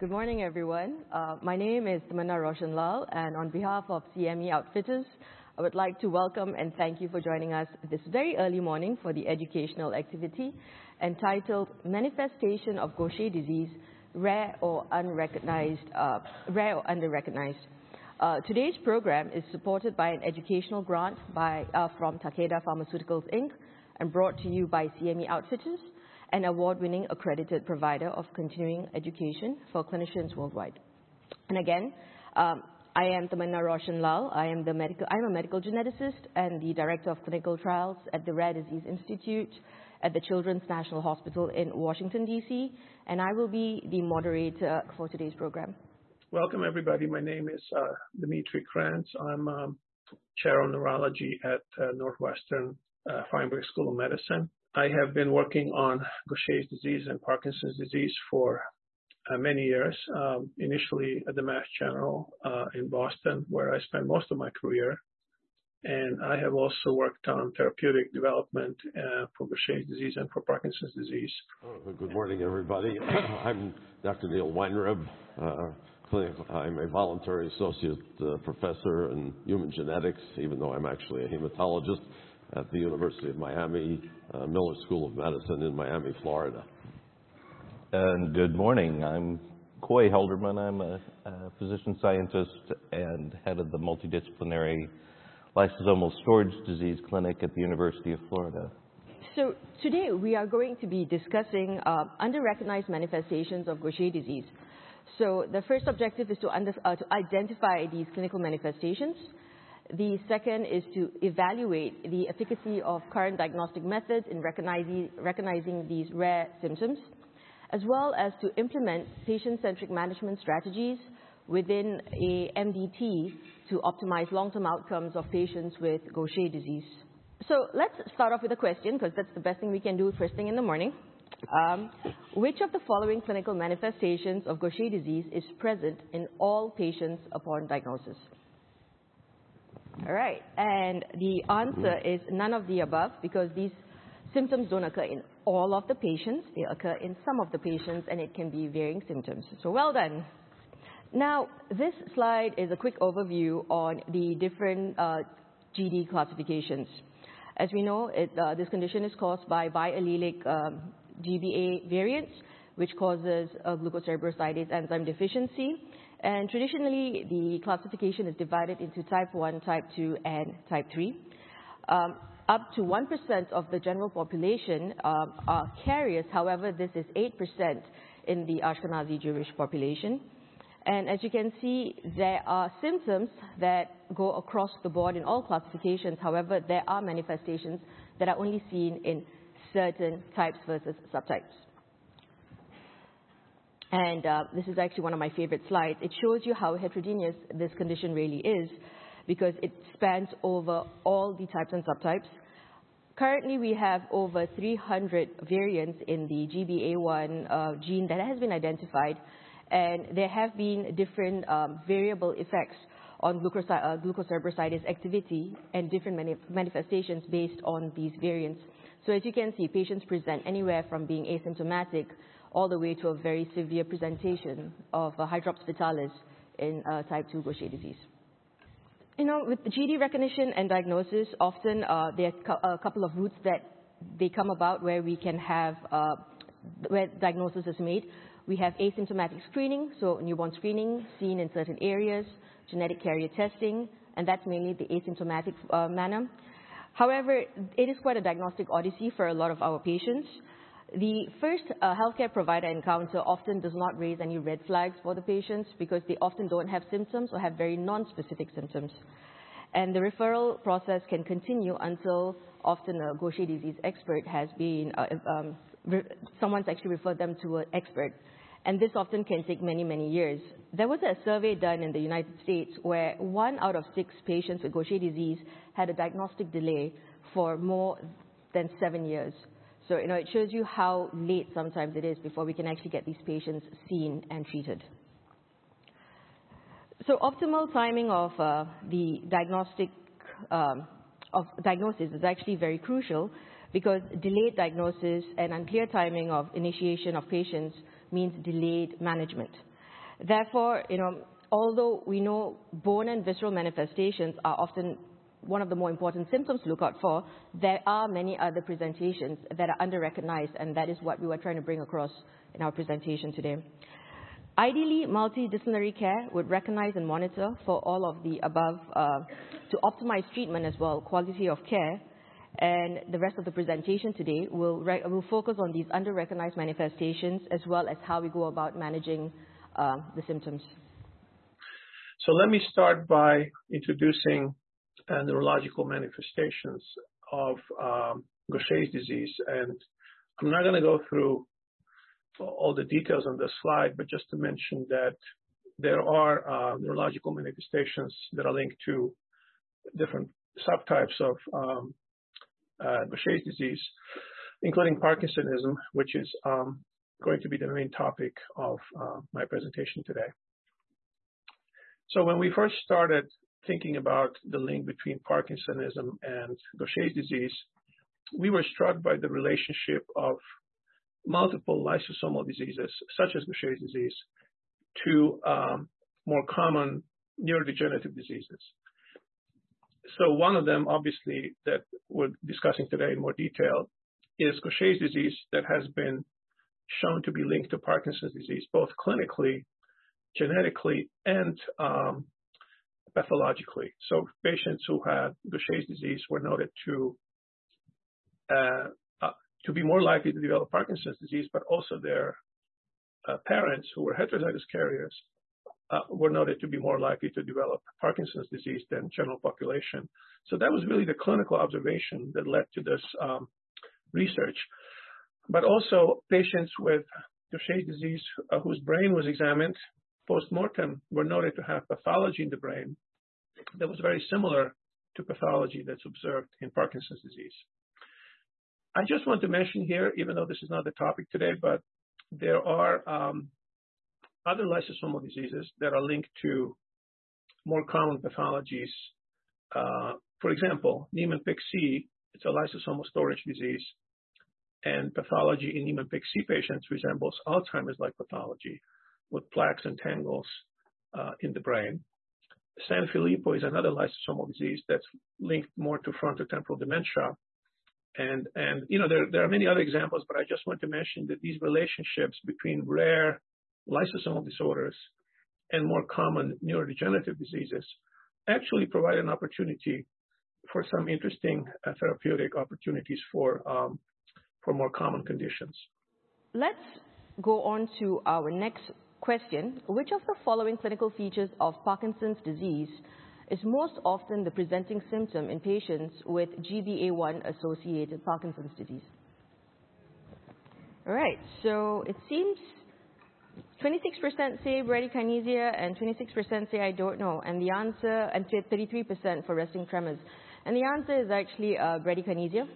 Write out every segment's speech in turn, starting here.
Good morning, everyone. My name is Tamanna Roshan-Lal, and on behalf of CME Outfitters, I would like to welcome and thank you for joining us this very early morning for the educational activity entitled Manifestation of Gaucher Disease, Rare or Underrecognized. Today's program is supported by an educational grant from Takeda Pharmaceuticals, Inc., and brought to you by CME Outfitters, an award-winning accredited provider of continuing education for clinicians worldwide. And again, I am Tamanna Roshan-Lal. I'm a medical geneticist and the director of clinical trials at the Rare Disease Institute at the Children's National Hospital in Washington, D.C., and I will be the moderator for today's program. Welcome, everybody. My name is Dimitri Krainc. I'm chair of neurology at Northwestern Feinberg School of Medicine. I have been working on Gaucher's disease and Parkinson's disease for many years, initially at the Mass General in Boston, where I spent most of my career. And I have also worked on therapeutic development for Gaucher's disease and for Parkinson's disease. Oh, good morning, everybody. I'm Dr. Neil Weinreb. I'm a voluntary associate professor in human genetics, even though I'm actually a hematologist at the University of Miami, Miller School of Medicine in Miami, Florida. And good morning. I'm Coy Helderman. I'm a physician scientist and head of the multidisciplinary lysosomal storage disease clinic at the University of Florida. So today we are going to be discussing underrecognized manifestations of Gaucher disease. So the first objective is to identify these clinical manifestations. The second is to evaluate the efficacy of current diagnostic methods in recognizing these rare symptoms, as well as to implement patient-centric management strategies within a MDT to optimize long-term outcomes of patients with Gaucher disease. So let's start off with a question, because that's the best thing we can do first thing in the morning. Which of the following clinical manifestations of Gaucher disease is present in all patients upon diagnosis? All right, and the answer is none of the above, because these symptoms don't occur in all of the patients. They occur in some of the patients, and it can be varying symptoms. So well done. Now, this slide is a quick overview on the different GD classifications. As we know, this condition is caused by biallelic GBA variants, which causes glucocerebrosidase enzyme deficiency. And traditionally, the classification is divided into type 1, type 2, and type 3. Up to 1% of the general population are carriers. However, this is 8% in the Ashkenazi Jewish population. And as you can see, there are symptoms that go across the board in all classifications. However, there are manifestations that are only seen in certain types versus subtypes. And this is actually one of my favorite slides. It shows you how heterogeneous this condition really is, because it spans over all the types and subtypes. Currently, we have over 300 variants in the GBA1 gene that has been identified, and there have been different variable effects on glucocerebrosidase activity and different manifestations based on these variants. So as you can see, patients present anywhere from being asymptomatic all the way to a very severe presentation of hydrops fetalis in type 2 Gaucher disease. You know, with GD recognition and diagnosis, often there are a couple of routes that they come about where we can have, where diagnosis is made. We have asymptomatic screening, so newborn screening seen in certain areas, genetic carrier testing, and that's mainly the asymptomatic manner. However, it is quite a diagnostic odyssey for a lot of our patients. The first healthcare provider encounter often does not raise any red flags for the patients, because they often don't have symptoms or have very non-specific symptoms. And the referral process can continue until often a Gaucher disease expert has been, someone's actually referred them to an expert. And this often can take many, many years. There was a survey done in the United States where 1 out of 6 patients with Gaucher disease had a diagnostic delay for more than 7 years. So, you know, it shows you how late sometimes it is before we can actually get these patients seen and treated. So optimal timing of the diagnostic of diagnosis is actually very crucial, because delayed diagnosis and unclear timing of initiation of patients means delayed management. Therefore, although we know bone and visceral manifestations are often one of the more important symptoms to look out for, there are many other presentations that are underrecognized, and that is what we were trying to bring across in our presentation today. Ideally, multidisciplinary care would recognize and monitor for all of the above to optimize treatment as well, quality of care, and the rest of the presentation today will focus on these under-recognized manifestations as well as how we go about managing the symptoms. So let me start by introducing neurological manifestations of Gaucher's disease. And I'm not going to go through all the details on this slide, but just to mention that there are neurological manifestations that are linked to different subtypes of Gaucher's disease, including Parkinsonism, which is going to be the main topic of my presentation today. So when we first started thinking about the link between Parkinsonism and Gaucher's disease, we were struck by the relationship of multiple lysosomal diseases, such as Gaucher's disease, to more common neurodegenerative diseases. So one of them, obviously, that we're discussing today in more detail is Gaucher's disease, that has been shown to be linked to Parkinson's disease, both clinically, genetically, and pathologically. So patients who had Gaucher's disease were noted to be more likely to develop Parkinson's disease, but also their parents, who were heterozygous carriers, were noted to be more likely to develop Parkinson's disease than general population. So that was really the clinical observation that led to this research. But also patients with Gaucher's disease whose brain was examined post-mortem were noted to have pathology in the brain that was very similar to pathology that's observed in Parkinson's disease. I just want to mention here, even though this is not the topic today, but there are other lysosomal diseases that are linked to more common pathologies. For example, Niemann-Pick C, it's a lysosomal storage disease, and pathology in Niemann-Pick C patients resembles Alzheimer's-like pathology with plaques and tangles in the brain. Sanfilippo is another lysosomal disease that's linked more to frontotemporal dementia. And there are many other examples, but I just want to mention that these relationships between rare lysosomal disorders and more common neurodegenerative diseases actually provide an opportunity for some interesting therapeutic opportunities for more common conditions. Let's go on to our next question. Which of the following clinical features of Parkinson's disease is most often the presenting symptom in patients with GBA1-associated Parkinson's disease? All right, so it seems 26% say bradykinesia, and 26% say I don't know, and the answer, and 33% for resting tremors. And the answer is actually bradykinesia.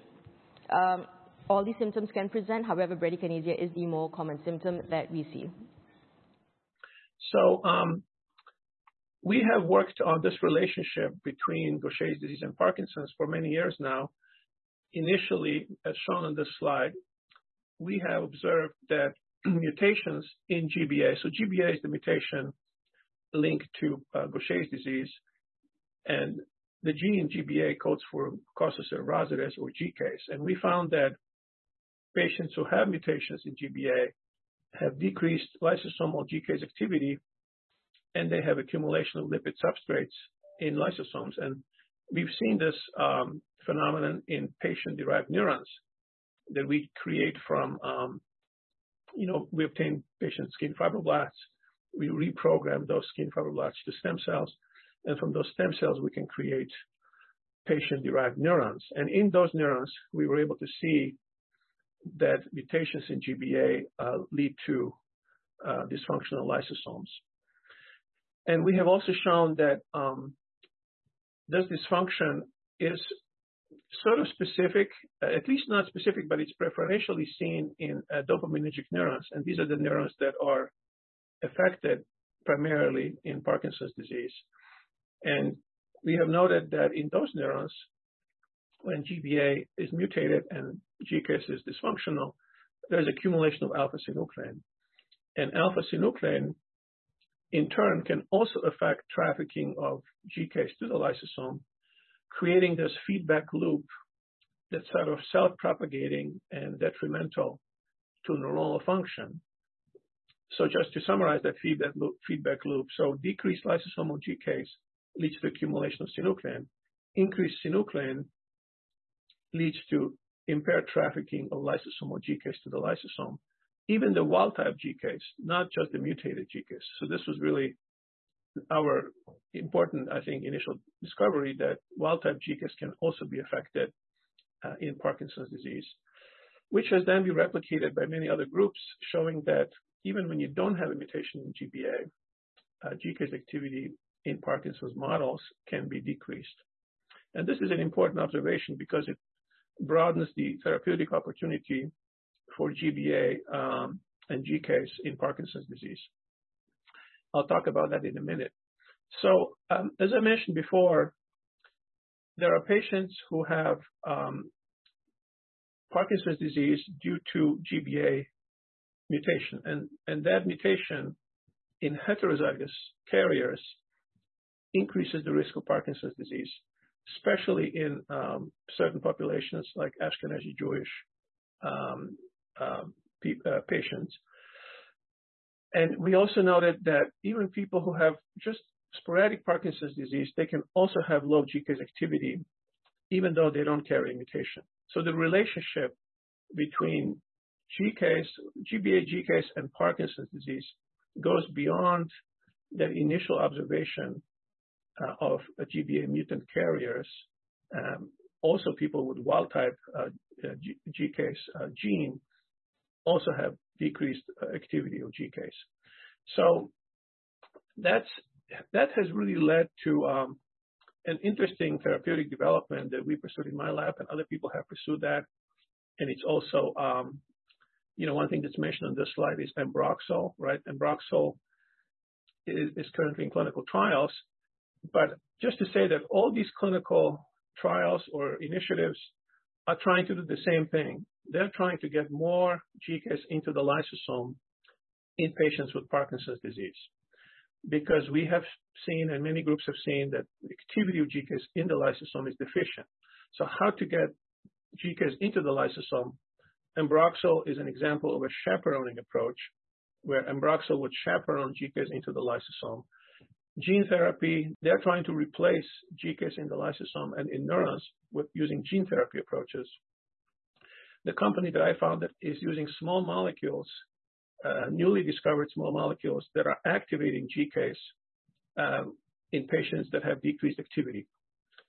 All these symptoms can present, however, bradykinesia is the more common symptom that we see. So we have worked on this relationship between Gaucher's disease and Parkinson's for many years now. Initially, as shown on this slide, we have observed that mutations in GBA. So GBA is the mutation linked to Gaucher's disease, and the gene GBA codes for glucocerebrosidase, or GCase. And we found that patients who have mutations in GBA have decreased lysosomal GCase activity, and they have accumulation of lipid substrates in lysosomes. And we've seen this phenomenon in patient-derived neurons that we create from we obtain patient skin fibroblasts, we reprogram those skin fibroblasts to stem cells, and from those stem cells we can create patient-derived neurons. And in those neurons, we were able to see that mutations in GBA lead to dysfunctional lysosomes. And we have also shown that this dysfunction is sort of specific, at least not specific, but it's preferentially seen in dopaminergic neurons. And these are the neurons that are affected primarily in Parkinson's disease. And we have noted that in those neurons, when GBA is mutated and GCase is dysfunctional, there's accumulation of alpha synuclein. And alpha synuclein in turn can also affect trafficking of GCase to the lysosome, creating this feedback loop that's sort of self-propagating and detrimental to neuronal function. So just to summarize that feedback loop, so decreased lysosomal GCase leads to accumulation of synuclein. Increased synuclein leads to impaired trafficking of lysosomal GCase to the lysosome, even the wild-type GCase, not just the mutated GCase. So this was really our important, I think, initial discovery that wild-type GCase can also be affected in Parkinson's disease, which has then been replicated by many other groups, showing that even when you don't have a mutation in GBA, GCase activity in Parkinson's models can be decreased. And this is an important observation because it broadens the therapeutic opportunity for GBA and GCase in Parkinson's disease. I'll talk about that in a minute. So as I mentioned before, there are patients who have Parkinson's disease due to GBA mutation, and that mutation in heterozygous carriers increases the risk of Parkinson's disease, especially in certain populations like Ashkenazi Jewish patients. And we also noted that even people who have just sporadic Parkinson's disease, they can also have low GCase activity, even though they don't carry a mutation. So the relationship between GBA GCase, and Parkinson's disease goes beyond the initial observation of GBA mutant carriers. Also, people with wild-type GCase gene also have decreased activity of GCase. So that has really led to an interesting therapeutic development that we pursued in my lab, and other people have pursued that. And it's also, one thing that's mentioned on this slide is ambroxol, right? Ambroxol is currently in clinical trials. But just to say that all these clinical trials or initiatives are trying to do the same thing. They're trying to get more GCase into the lysosome in patients with Parkinson's disease, because we have seen, and many groups have seen, that the activity of GCase in the lysosome is deficient. So how to get GCase into the lysosome? Ambroxol is an example of a chaperoning approach where ambroxol would chaperone GCase into the lysosome. Gene therapy, they're trying to replace GCase in the lysosome and in neurons with using gene therapy approaches. The company that I founded is using small molecules, newly discovered small molecules that are activating GCase in patients that have decreased activity.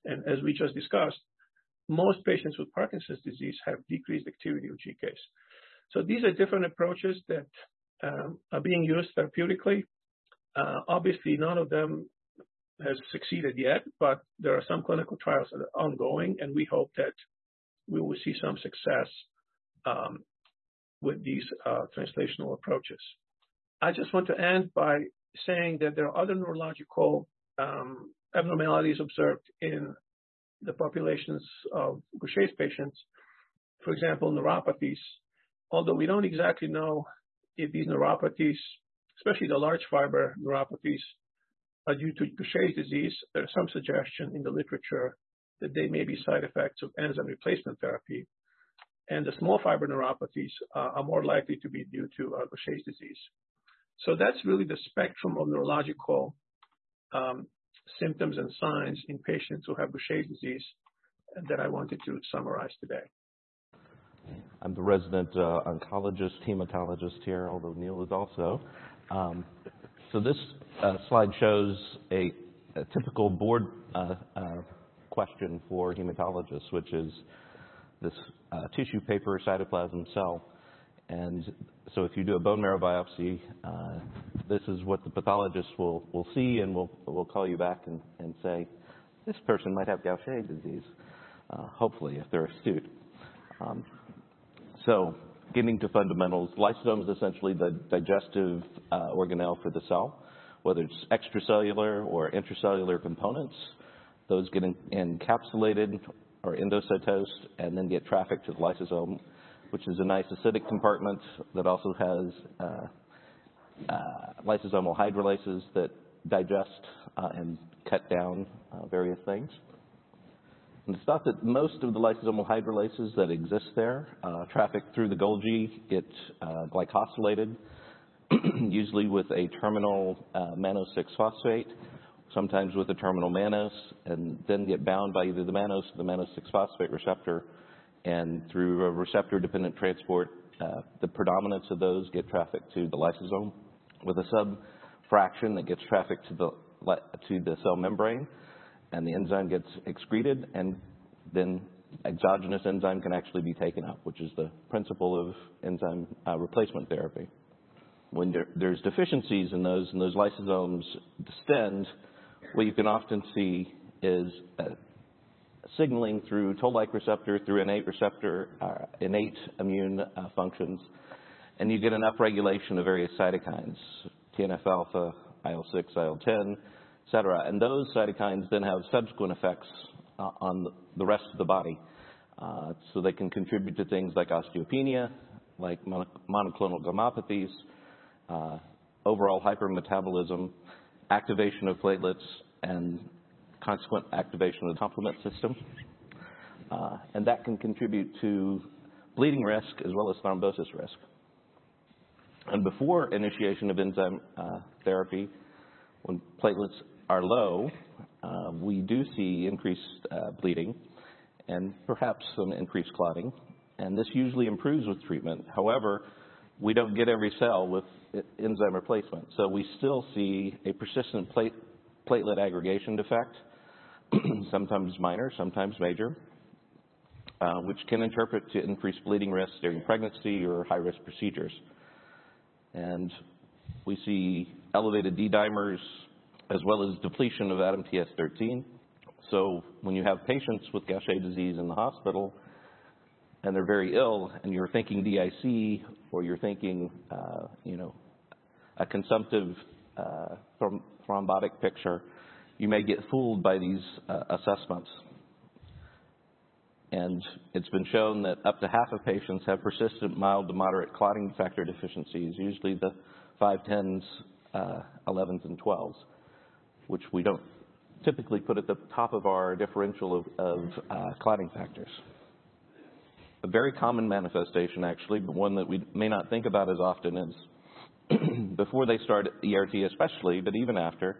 And as we just discussed, most patients with Parkinson's disease have decreased activity of GCase. So these are different approaches that are being used therapeutically. Obviously, none of them has succeeded yet, but there are some clinical trials that are ongoing, and we hope that we will see some success with these translational approaches. I just want to end by saying that there are other neurological abnormalities observed in the populations of Gaucher's patients, for example, neuropathies, although we don't exactly know if these neuropathies, especially the large fiber neuropathies, are due to Gaucher's disease. There's some suggestion in the literature that they may be side effects of enzyme replacement therapy. And the small fiber neuropathies are more likely to be due to Gaucher's disease. So that's really the spectrum of neurological symptoms and signs in patients who have Gaucher's disease that I wanted to summarize today. I'm the resident oncologist, hematologist here, although Neil is also. So this slide shows a typical board question for hematologists, which is this tissue paper cytoplasm cell. And so if you do a bone marrow biopsy, this is what the pathologist will see, and will call you back and say, this person might have Gaucher disease, hopefully, if they're astute. So getting to fundamentals, lysosome is essentially the digestive organelle for the cell, whether it's extracellular or intracellular components. Those get encapsulated or endocytosed and then get trafficked to the lysosome, which is a nice acidic compartment that also has lysosomal hydrolases that digest and cut down various things. And it's thought that most of the lysosomal hydrolases that exist there traffic through the Golgi, get glycosylated, usually with a terminal mannose 6-phosphate, sometimes with a terminal mannose, and then get bound by either the mannose or the mannose 6-phosphate receptor. And through a receptor-dependent transport, the predominance of those get trafficked to the lysosome, with a subfraction that gets trafficked to the cell membrane. And the enzyme gets excreted, and then exogenous enzyme can actually be taken up, which is the principle of enzyme replacement therapy. When there's deficiencies in those, and those lysosomes distend, what you can often see is signaling through toll-like receptor, through innate immune functions, and you get an upregulation of various cytokines, TNF-alpha, IL-6, IL-10, etc. And those cytokines then have subsequent effects on the rest of the body. So they can contribute to things like osteopenia, like monoclonal gammopathies, overall hypermetabolism, activation of platelets, and consequent activation of the complement system. And that can contribute to bleeding risk as well as thrombosis risk. And before initiation of enzyme therapy, when platelets are low, we do see increased bleeding and perhaps some increased clotting, and this usually improves with treatment. However, we don't get every cell with enzyme replacement, so we still see a persistent platelet aggregation defect, sometimes minor, sometimes major, which can interpret to increased bleeding risk during pregnancy or high-risk procedures. And we see elevated D-dimers as well as depletion of ADAMTS 13. So when you have patients with Gaucher disease in the hospital and they're very ill and you're thinking DIC or you're thinking, a consumptive thrombotic picture, you may get fooled by these assessments. And it's been shown that up to half of patients have persistent mild to moderate clotting factor deficiencies, usually the 5-10s, 11s, and 12s, which we don't typically put at the top of our differential of clotting factors. A very common manifestation, actually, but one that we may not think about as often is before they start ERT especially, but even after,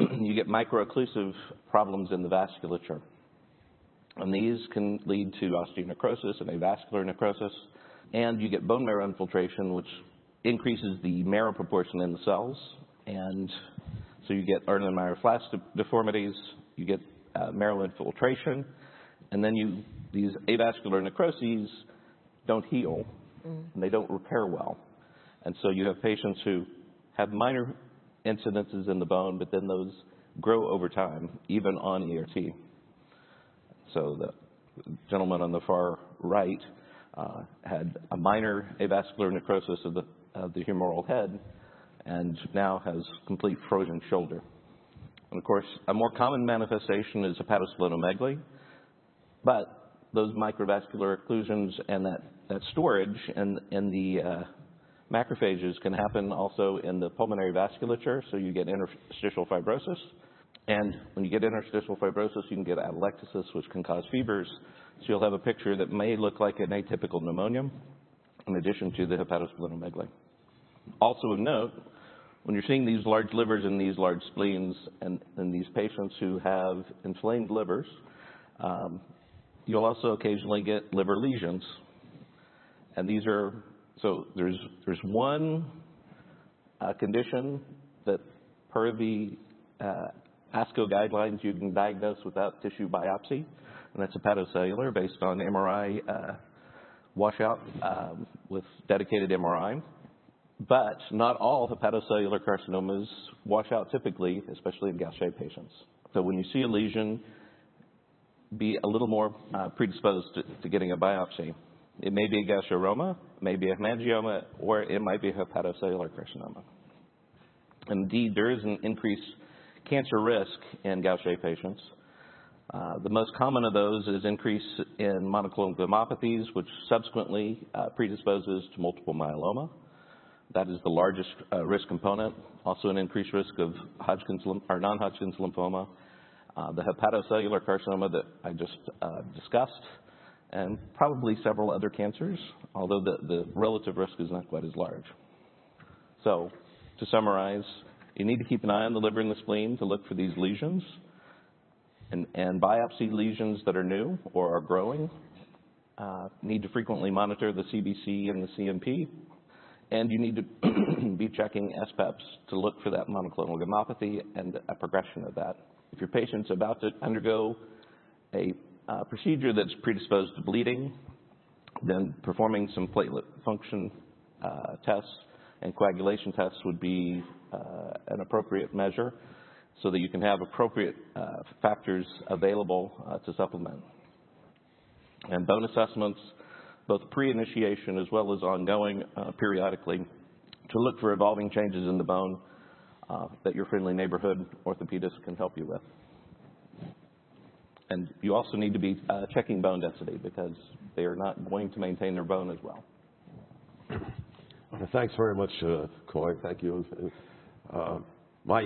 you get microocclusive problems in the vasculature. And these can lead to osteonecrosis and avascular necrosis, and you get bone marrow infiltration, which increases the marrow proportion in the cells, and so you get Erlenmeyer-Flass deformities, you get marrow infiltration, and then these avascular necroses don't heal, and they don't repair well. And so you have patients who have minor incidences in the bone, but then those grow over time, even on ERT. So the gentleman on the far right had a minor avascular necrosis of the humeral head, and now has complete frozen shoulder. And of course, a more common manifestation is hepatosplenomegaly, but those microvascular occlusions and that storage in the macrophages can happen also in the pulmonary vasculature, so you get interstitial fibrosis. And when you get interstitial fibrosis, you can get atelectasis, which can cause fevers. So you'll have a picture that may look like an atypical pneumonia, in addition to the hepatosplenomegaly. Also of note, when you're seeing these large livers and these large spleens and these patients who have inflamed livers, you'll also occasionally get liver lesions. And these are, so there's one condition that per the ASCO guidelines you can diagnose without tissue biopsy, and that's hepatocellular based on MRI washout with dedicated MRI. But not all hepatocellular carcinomas wash out typically, especially in Gaucher patients. So when you see a lesion, be a little more predisposed to getting a biopsy. It may be a gaucheroma, may be a hemangioma, or it might be a hepatocellular carcinoma. Indeed, there is an increased cancer risk in Gaucher patients. The most common of those is increase in monoclonal gammopathies, which subsequently predisposes to multiple myeloma. That is the largest risk component, also an increased risk of Hodgkin's or non-Hodgkin's lymphoma, the hepatocellular carcinoma that I just discussed, and probably several other cancers, although the relative risk is not quite as large. So, to summarize, you need to keep an eye on the liver and the spleen to look for these lesions, and biopsy lesions that are new or are growing need to frequently monitor the CBC and the CMP, and you need to be checking SPEPs to look for that monoclonal gammopathy and a progression of that. If your patient's about to undergo a procedure that's predisposed to bleeding, then performing some platelet function tests and coagulation tests would be an appropriate measure so that you can have appropriate factors available to supplement. And bone assessments, both pre-initiation as well as ongoing periodically, to look for evolving changes in the bone that your friendly neighborhood orthopedist can help you with. And you also need to be checking bone density because they are not going to maintain their bone as well. Thanks very much, Coy. Thank you. My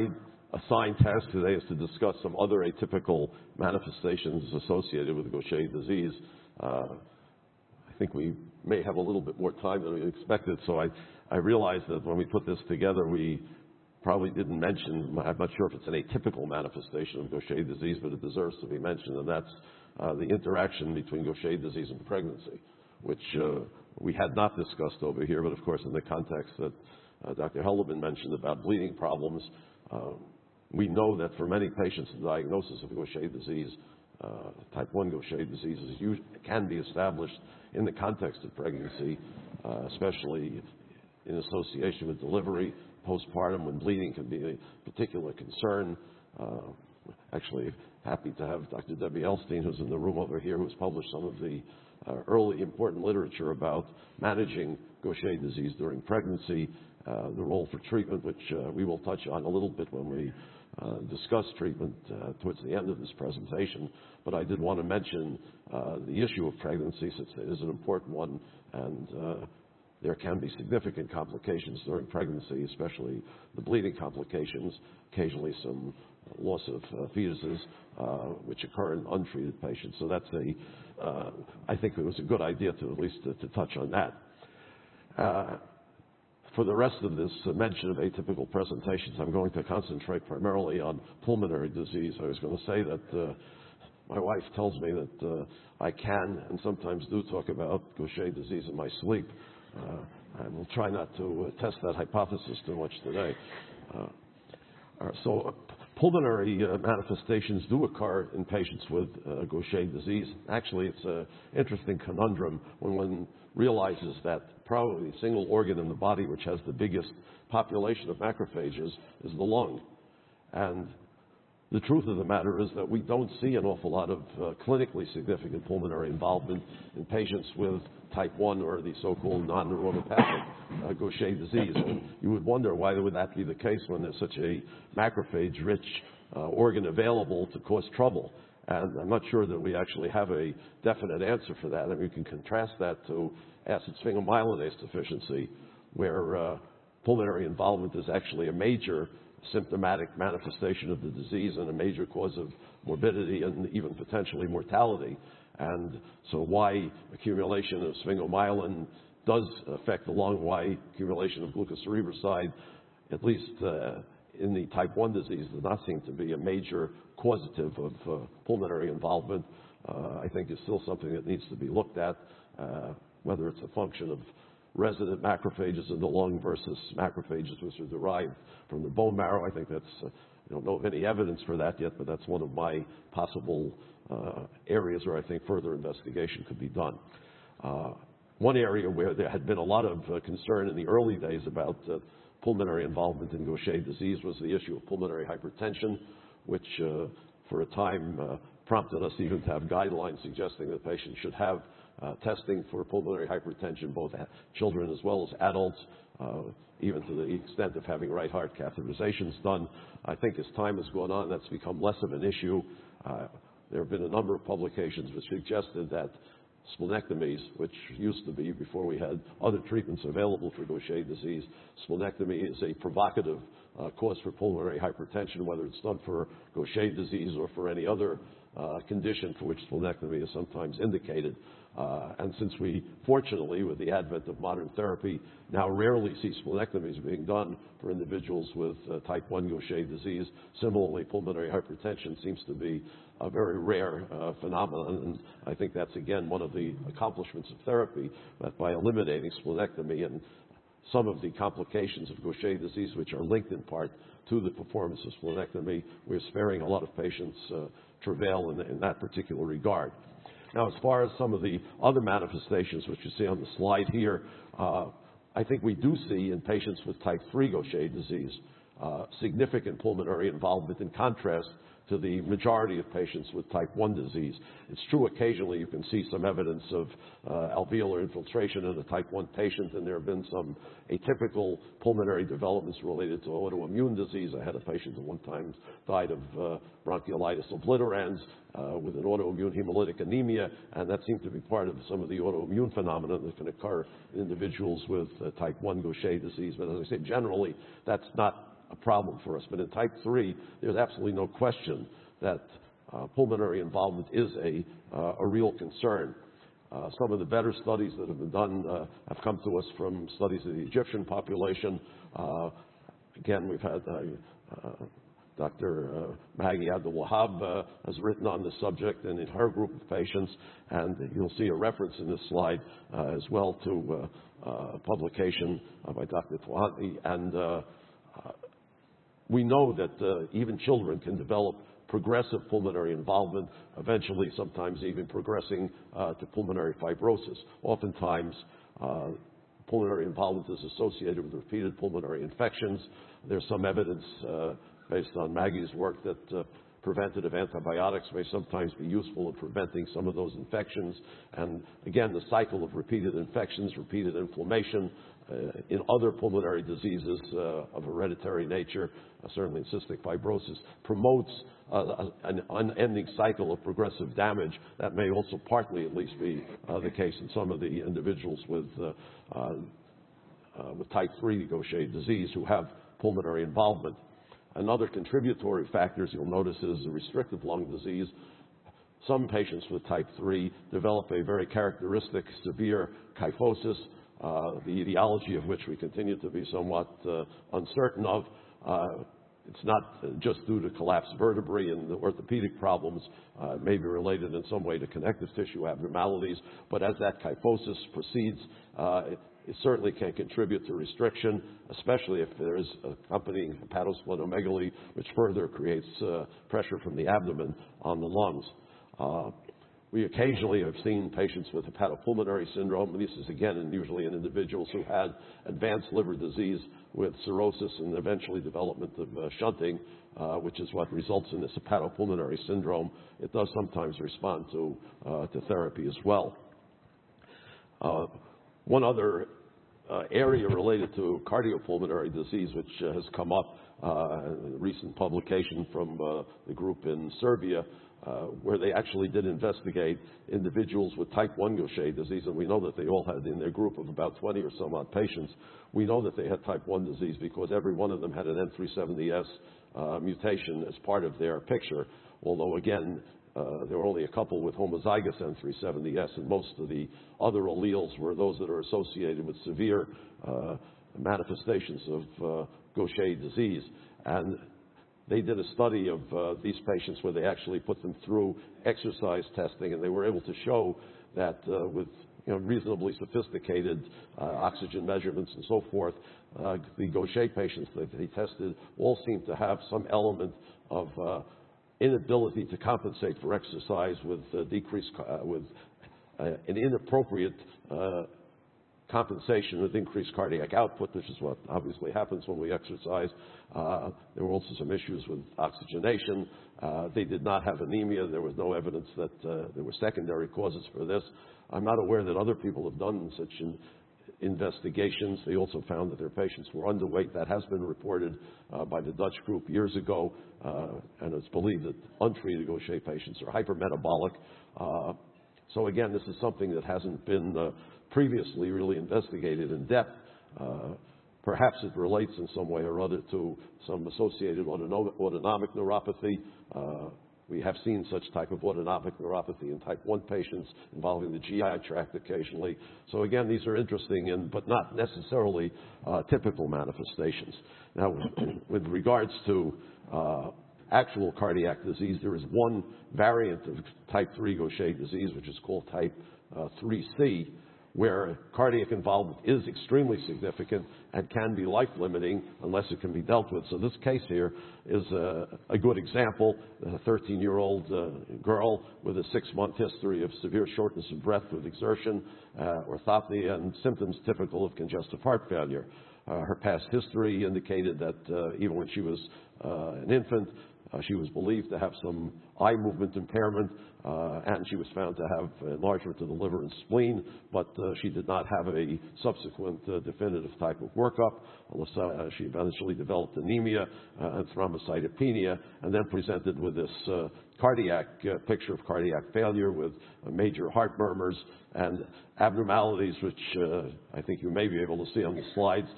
assigned task today is to discuss some other atypical manifestations associated with Gaucher disease. I think we may have a little bit more time than we expected, so I realized that when we put this together, we probably didn't mention, I'm not sure if it's an atypical manifestation of Gaucher disease, but it deserves to be mentioned, and that's the interaction between Gaucher disease and pregnancy, which we had not discussed over here, but of course in the context that Dr. Helderman mentioned about bleeding problems, we know that for many patients the diagnosis of Gaucher disease, type 1 Gaucher disease, can be established in the context of pregnancy, especially in association with delivery, postpartum, when bleeding can be a particular concern. Actually, happy to have Dr. Debbie Elstein, who's in the room over here, who's published some of the early important literature about managing Gaucher disease during pregnancy, the role for treatment, which we will touch on a little bit when we discuss treatment towards the end of this presentation. But I did want to mention the issue of pregnancy, since it is an important one, and there can be significant complications during pregnancy, especially the bleeding complications, occasionally some loss of fetuses, which occur in untreated patients. So that's I think it was a good idea to at least to touch on that. For the rest of this mention of atypical presentations, I'm going to concentrate primarily on pulmonary disease. I was going to say that my wife tells me that I can and sometimes do talk about Gaucher disease in my sleep. I will try not to test that hypothesis too much today. So pulmonary manifestations do occur in patients with Gaucher disease. Actually, it's an interesting conundrum when one realizes that probably the single organ in the body which has the biggest population of macrophages is the lung. And the truth of the matter is that we don't see an awful lot of clinically significant pulmonary involvement in patients with type 1 or the so-called non-neuropathic Gaucher disease. And you would wonder why would that be the case when there's such a macrophage-rich organ available to cause trouble. And I'm not sure that we actually have a definite answer for that. And we can contrast that to acid sphingomyelinase deficiency, where pulmonary involvement is actually a major symptomatic manifestation of the disease and a major cause of morbidity and even potentially mortality. And so why accumulation of sphingomyelin does affect the lung, why accumulation of glucocerebroside, at least in the type 1 disease, does not seem to be a major causative of pulmonary involvement, I think is still something that needs to be looked at, whether it's a function of resident macrophages in the lung versus macrophages which are derived from the bone marrow. I think that's, I don't know of any evidence for that yet, but that's one of my possible areas where I think further investigation could be done. One area where there had been a lot of concern in the early days about pulmonary involvement in Gaucher disease was the issue of pulmonary hypertension, which for a time prompted us even to have guidelines suggesting that patients should have testing for pulmonary hypertension, both children as well as adults, even to the extent of having right heart catheterizations done. I think as time has gone on, that's become less of an issue. There have been a number of publications which suggested that splenectomies, which used to be, before we had other treatments available for Gaucher disease, splenectomy is a provocative cause for pulmonary hypertension, whether it's done for Gaucher disease or for any other condition for which splenectomy is sometimes indicated. And since we, fortunately, with the advent of modern therapy, now rarely see splenectomies being done for individuals with type 1 Gaucher disease, similarly, pulmonary hypertension seems to be a very rare phenomenon. And I think that's, again, one of the accomplishments of therapy, that by eliminating splenectomy and some of the complications of Gaucher disease, which are linked in part to the performance of splenectomy, we're sparing a lot of patients travail in that particular regard. Now, as far as some of the other manifestations, which you see on the slide here, I think we do see in patients with type 3 Gaucher disease significant pulmonary involvement, in contrast to the majority of patients with type 1 disease. It's true occasionally you can see some evidence of alveolar infiltration in a type 1 patient, and there have been some atypical pulmonary developments related to autoimmune disease. I had a patient who one time died of bronchiolitis obliterans with an autoimmune hemolytic anemia, and that seemed to be part of some of the autoimmune phenomena that can occur in individuals with type 1 Gaucher disease. But as I say, generally, that's not a problem for us. But in type 3, there's absolutely no question that pulmonary involvement is a real concern. Some of the better studies that have been done have come to us from studies of the Egyptian population. Again, we've had Dr. Maggie Abdul Wahab has written on this subject, and in her group of patients, and you'll see a reference in this slide as well to a publication by Dr. Tawani, and we know that even children can develop progressive pulmonary involvement, eventually sometimes even progressing to pulmonary fibrosis. Oftentimes, pulmonary involvement is associated with repeated pulmonary infections. There's some evidence based on Maggie's work that preventative antibiotics may sometimes be useful in preventing some of those infections. And again, the cycle of repeated infections, repeated inflammation, in other pulmonary diseases of hereditary nature, certainly in cystic fibrosis, promotes an unending cycle of progressive damage. That may also partly at least be the case in some of the individuals with type 3 Gaucher disease who have pulmonary involvement. Another contributory factor, as you'll notice, is the restrictive lung disease. Some patients with type 3 develop a very characteristic severe kyphosis, the etiology of which we continue to be somewhat uncertain of. It's not just due to collapsed vertebrae and the orthopedic problems. It may be related in some way to connective tissue abnormalities, but as that kyphosis proceeds, it certainly can contribute to restriction, especially if there is accompanying hepatosplenomegaly, which further creates pressure from the abdomen on the lungs. We occasionally have seen patients with hepatopulmonary syndrome. This is, again, usually in individuals who had advanced liver disease with cirrhosis and eventually development of shunting, which is what results in this hepatopulmonary syndrome. It does sometimes respond to therapy as well. One other area related to cardiopulmonary disease, which has come up in a recent publication from the group in Serbia, where they actually did investigate individuals with type 1 Gaucher disease, and we know that they all had in their group of about 20 or some odd patients, we know that they had type 1 disease because every one of them had an N370S mutation as part of their picture, although again, there were only a couple with homozygous N370S, and most of the other alleles were those that are associated with severe manifestations of Gaucher disease. And they did a study of these patients where they actually put them through exercise testing, and they were able to show that with reasonably sophisticated oxygen measurements and so forth, the Gaucher patients that they tested all seemed to have some element of inability to compensate for exercise with an inappropriate compensation with increased cardiac output, which is what obviously happens when we exercise. There were also some issues with oxygenation. They did not have anemia. There was no evidence that there were secondary causes for this. I'm not aware that other people have done such investigations. They also found that their patients were underweight. That has been reported by the Dutch group years ago, and it's believed that untreated Gaucher patients are hypermetabolic. So again, this is something that hasn't been previously really investigated in depth. Perhaps it relates in some way or other to some associated autonomic neuropathy. We have seen such type of autonomic neuropathy in type 1 patients involving the GI tract occasionally. So again, these are interesting and but not necessarily typical manifestations. Now, with regards to actual cardiac disease, there is one variant of type 3 Gaucher disease, which is called type 3C, where cardiac involvement is extremely significant and can be life-limiting unless it can be dealt with. So this case here is a good example, a 13-year-old girl with a 6-month history of severe shortness of breath with exertion, orthopnea, and symptoms typical of congestive heart failure. Her past history indicated that even when she was an infant, she was believed to have some eye movement impairment, and she was found to have enlargement of the liver and spleen, but she did not have a subsequent definitive type of workup, unless she eventually developed anemia and thrombocytopenia, and then presented with this cardiac picture of cardiac failure with major heart murmurs and abnormalities, which I think you may be able to see on the slides,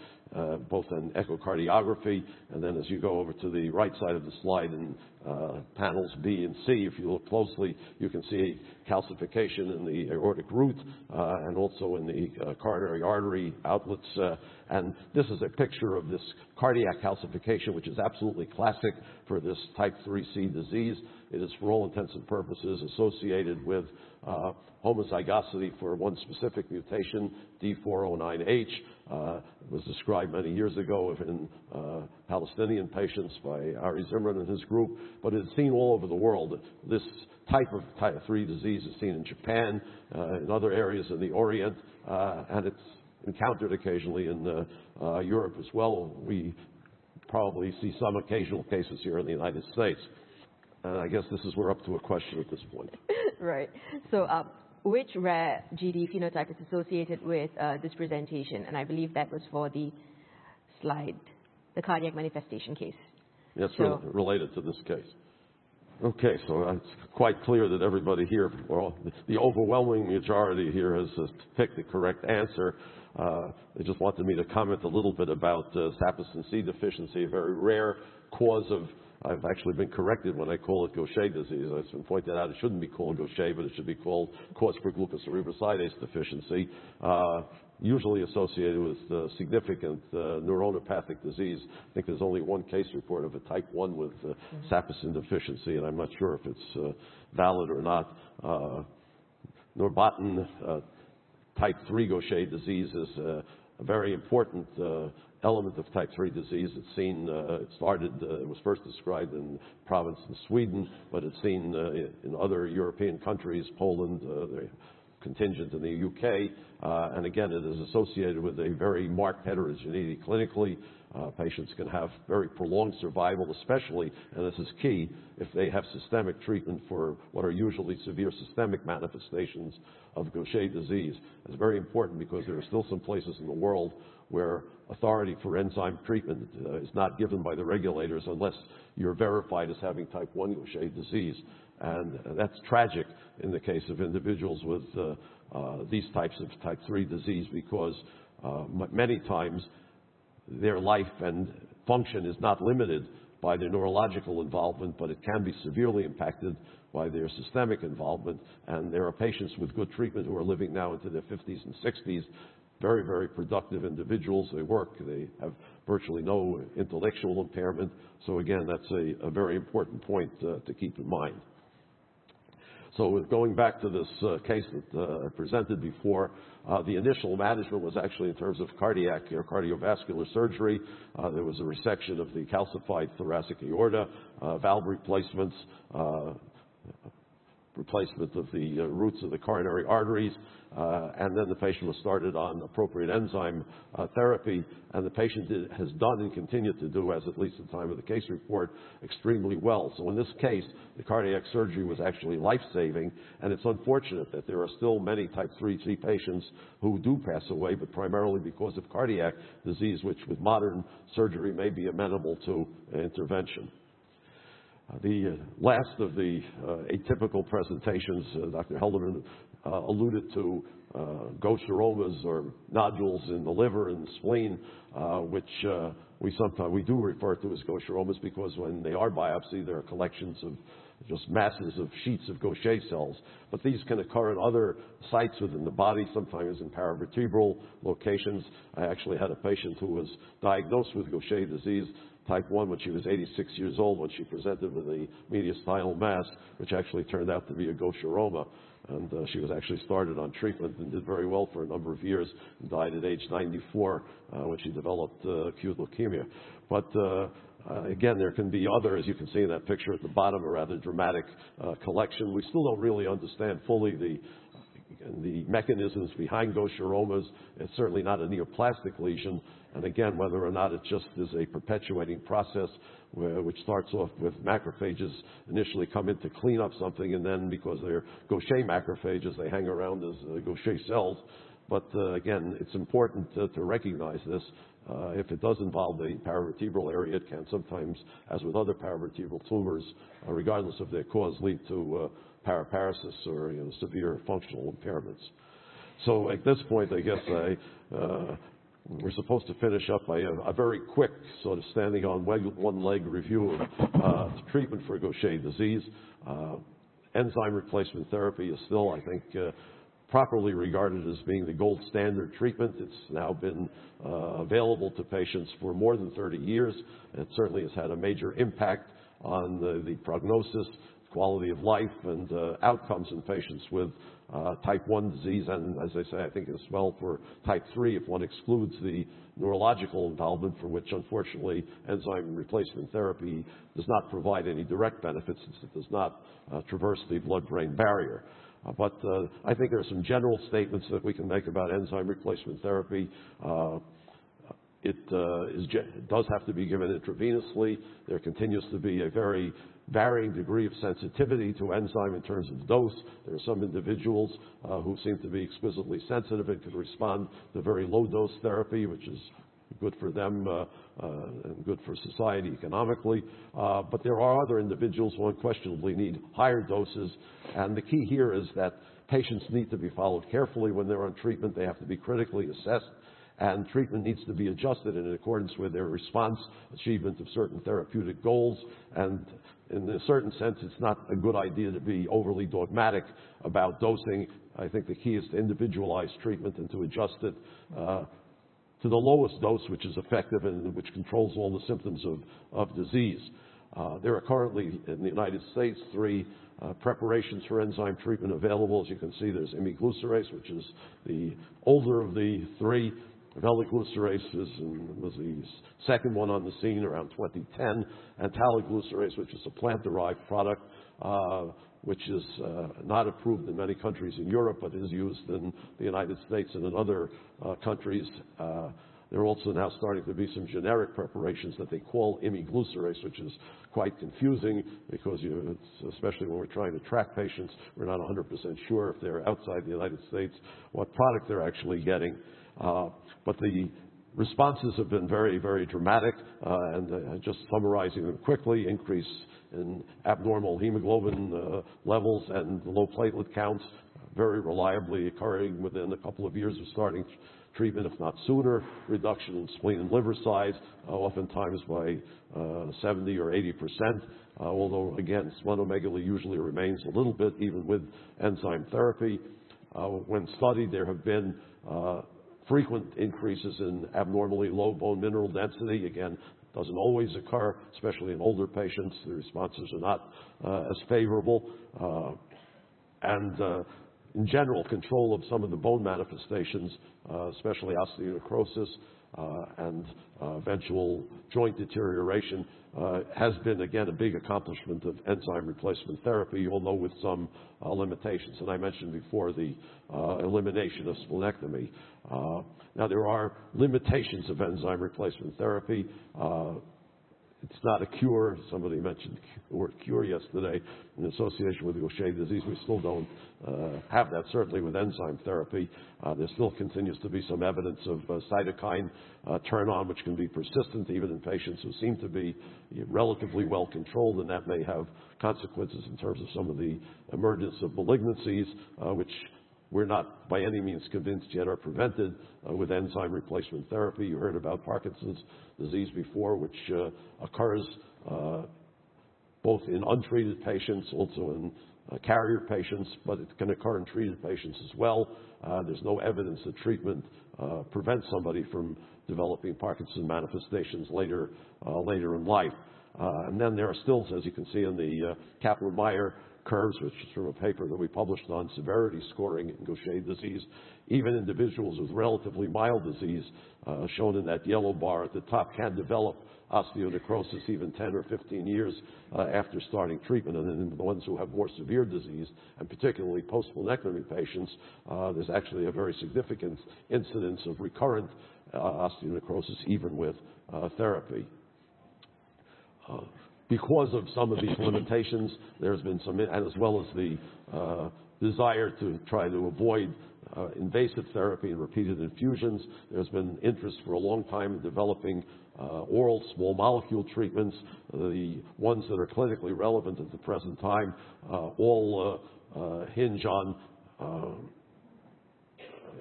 both in echocardiography, and then as you go over to the right side of the slide in panels B and C, if you look closely, you can see calcification in the aortic root and also in the coronary artery outlets. And this is a picture of this cardiac calcification, which is absolutely classic for this type 3C disease. It is, for all intents and purposes, associated with homozygosity for one specific mutation, D409H. It was described many years ago in Palestinian patients by Ari Zimran and his group, but it's seen all over the world. This type of type 3 disease is seen in Japan, in other areas in the Orient, and it's encountered occasionally in Europe as well. We probably see some occasional cases here in the United States. And I guess this is we're up to a question at this point. Right. So which rare GD phenotype is associated with this presentation? And I believe that was for the slide, the cardiac manifestation case. Yes, so related to this case. Okay, so it's quite clear that everybody here, well, the overwhelming majority here has picked the correct answer. They just wanted me to comment a little bit about sapacin C deficiency, a very rare cause of, I've actually been corrected when I call it Gaucher disease. It's been pointed out it shouldn't be called Gaucher, but it should be called cause for glucocerebrosidase deficiency, usually associated with significant neuronopathic disease. I think there's only one case report of a type 1 with sapacin deficiency, and I'm not sure if it's valid or not. Norbotten type 3 Gaucher disease is a very important element of type 3 disease. It's seen, it was first described in a province in Sweden, but it's seen in other European countries, Poland, contingent in the UK, and again, it is associated with a very marked heterogeneity clinically. Patients can have very prolonged survival, especially, and this is key, if they have systemic treatment for what are usually severe systemic manifestations of Gaucher disease. It's very important because there are still some places in the world where authority for enzyme treatment is not given by the regulators unless you're verified as having type 1 Gaucher disease. And that's tragic in the case of individuals with these types of type 3 disease, because many times their life and function is not limited by their neurological involvement, but it can be severely impacted by their systemic involvement. And there are patients with good treatment who are living now into their 50s and 60s, very, very productive individuals. They work, they have virtually no intellectual impairment. So again, that's a very important point to keep in mind. So with going back to this case that I presented before, the initial management was actually in terms of cardiac or cardiovascular surgery. There was a resection of the calcified thoracic aorta, valve replacements, replacement of the roots of the coronary arteries, and then the patient was started on appropriate enzyme therapy, and the patient has done and continued to do, as at least the time of the case report, extremely well. So in this case, the cardiac surgery was actually life-saving, and it's unfortunate that there are still many type 3C patients who do pass away, but primarily because of cardiac disease, which with modern surgery may be amenable to intervention. The last of the atypical presentations, Dr. Helderman alluded to gaucheromas or nodules in the liver and the spleen, which we do refer to as gaucheromas because when they are biopsied, they're collections of just masses of sheets of Gaucher cells. But these can occur in other sites within the body, sometimes in paravertebral locations. I actually had a patient who was diagnosed with Gaucher disease type 1 when she was 86 years old, when she presented with a mediastinal mass, which actually turned out to be a gaucheroma. And she was actually started on treatment and did very well for a number of years and died at age 94 when she developed acute leukemia. But again, there can be other, as you can see in that picture at the bottom, a rather dramatic collection. We still don't really understand fully the mechanisms behind gaucheromas. It's certainly not a neoplastic lesion. And again, whether or not it just is a perpetuating process which starts off with macrophages initially come in to clean up something, and then because they're Gaucher macrophages, they hang around as Gaucher cells. But again, it's important to recognize this. If it does involve the paravertebral area, it can sometimes, as with other paravertebral tumors, regardless of their cause, lead to paraparesis or severe functional impairments. So at this point, I guess we're supposed to finish up by a very quick sort of standing on one leg review of treatment for Gaucher disease. Enzyme replacement therapy is still, I think, properly regarded as being the gold standard treatment. It's now been available to patients for more than 30 years. It certainly has had a major impact on the prognosis, quality of life, and outcomes in patients with type 1 disease, and as I say, I think as well for type 3 if one excludes the neurological involvement, for which unfortunately enzyme replacement therapy does not provide any direct benefits since it does not traverse the blood-brain barrier. But I think there are some general statements that we can make about enzyme replacement therapy. It does have to be given intravenously. There continues to be a very varying degree of sensitivity to enzyme in terms of dose. There are some individuals who seem to be exquisitely sensitive and can respond to very low dose therapy, which is good for them and good for society economically. But there are other individuals who unquestionably need higher doses. And the key here is that patients need to be followed carefully when they're on treatment. They have to be critically assessed, and treatment needs to be adjusted in accordance with their response, achievement of certain therapeutic goals, and in a certain sense, it's not a good idea to be overly dogmatic about dosing. I think the key is to individualize treatment and to adjust it to the lowest dose, which is effective and which controls all the symptoms of disease. There are currently, in the United States, three preparations for enzyme treatment available. As you can see, there's imiglucerase, which is the older of the three. Veliglucerase was the second one on the scene around 2010, and taliglucerase, which is a plant-derived product, which is not approved in many countries in Europe, but is used in the United States and in other countries. There are also now starting to be some generic preparations that they call imiglucerase, which is quite confusing because, especially when we're trying to track patients, we're not 100% sure if they're outside the United States what product they're actually getting. But the responses have been very, very dramatic, and just summarizing them quickly: increase in abnormal hemoglobin levels and low platelet counts, very reliably occurring within a couple of years of starting treatment, if not sooner. Reduction in spleen and liver size, oftentimes by 70 or 80%, although again, splenomegaly usually remains a little bit even with enzyme therapy. When studied, there have been frequent increases in abnormally low bone mineral density. Again, doesn't always occur, especially in older patients. The responses are not as favorable. In general, control of some of the bone manifestations, especially osteonecrosis and eventual joint deterioration, has been, again, a big accomplishment of enzyme replacement therapy, although with some limitations. And I mentioned before the elimination of splenectomy. Now, there are limitations of enzyme replacement therapy. It's not a cure. Somebody mentioned the word cure yesterday in association with Gaucher disease. We still don't have that, certainly with enzyme therapy. There still continues to be some evidence of cytokine turn-on, which can be persistent even in patients who seem to be relatively well controlled, and that may have consequences in terms of some of the emergence of malignancies, which we're not by any means convinced yet are prevented with enzyme replacement therapy. You heard about Parkinson's disease before, which occurs both in untreated patients, also in carrier patients, but it can occur in treated patients as well. There's no evidence that treatment prevents somebody from developing Parkinson's manifestations later in life. And then there are still, as you can see in the Kaplan-Meier curves, which is from a paper that we published on severity scoring in Gaucher disease, even individuals with relatively mild disease, shown in that yellow bar at the top, can develop osteonecrosis even 10 or 15 years after starting treatment. And then the ones who have more severe disease, and particularly post-splenectomy patients, there's actually a very significant incidence of recurrent osteonecrosis even with therapy. Because of some of these limitations, there's been some, and as well as the desire to try to avoid invasive therapy and repeated infusions, there's been interest for a long time in developing oral small molecule treatments. The ones that are clinically relevant at the present time all hinge on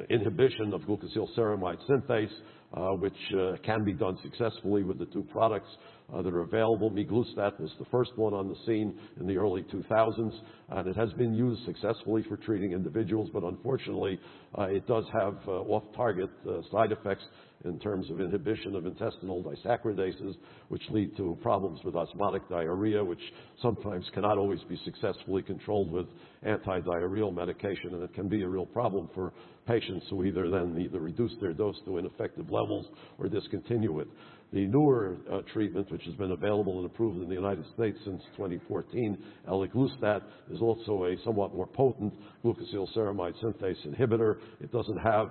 inhibition of glucocerebrosidase synthase, which can be done successfully with the two products that are available. Miglustat was the first one on the scene in the early 2000s, and it has been used successfully for treating individuals, but unfortunately it does have off-target side effects in terms of inhibition of intestinal disaccharidases, which lead to problems with osmotic diarrhea, which sometimes cannot always be successfully controlled with anti-diarrheal medication, and it can be a real problem for patients who either then either reduce their dose to ineffective levels or discontinue it. The newer treatment, which has been available and approved in the United States since 2014, eliglustat, is also a somewhat more potent glucocerebrosidase synthase inhibitor. It doesn't have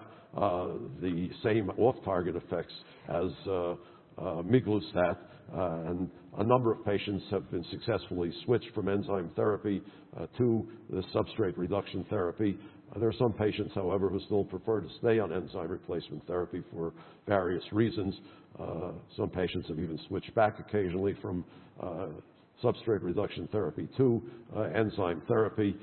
the same off-target effects as miglustat, and a number of patients have been successfully switched from enzyme therapy to the substrate reduction therapy. There are some patients, however, who still prefer to stay on enzyme replacement therapy for various reasons. Some patients have even switched back occasionally from substrate reduction therapy to enzyme therapy.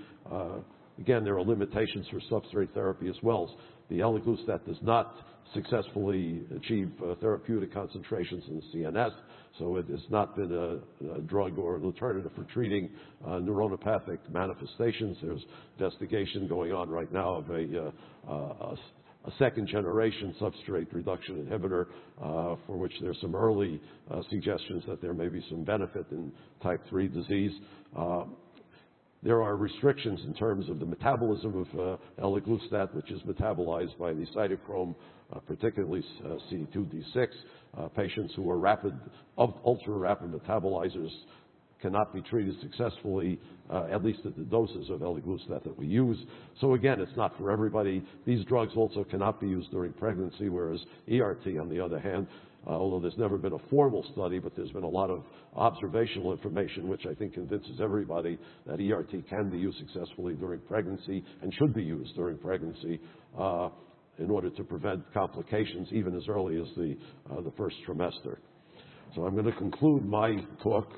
Again, there are limitations for substrate therapy as well. The eliglustat does not successfully achieve therapeutic concentrations in the CNS, so it has not been a drug or an alternative for treating neuronopathic manifestations. There's investigation going on right now of a second-generation substrate reduction inhibitor for which there's some early suggestions that there may be some benefit in type 3 disease. There are restrictions in terms of the metabolism of eliglustat, which is metabolized by the cytochrome, particularly C2D6. Patients who are ultra-rapid metabolizers cannot be treated successfully, at least at the doses of eliglustat that we use. So again, it's not for everybody. These drugs also cannot be used during pregnancy, whereas ERT, on the other hand, although there's never been a formal study, but there's been a lot of observational information which I think convinces everybody that ERT can be used successfully during pregnancy and should be used during pregnancy in order to prevent complications even as early as the first trimester. So I'm going to conclude my talk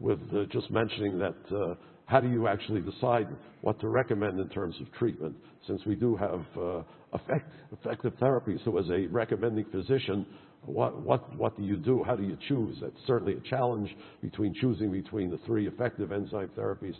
with just mentioning that how do you actually decide what to recommend in terms of treatment, since we do have effective therapy. So as a recommending physician, what do you do? How do you choose? That's certainly a challenge between choosing between the three effective enzyme therapies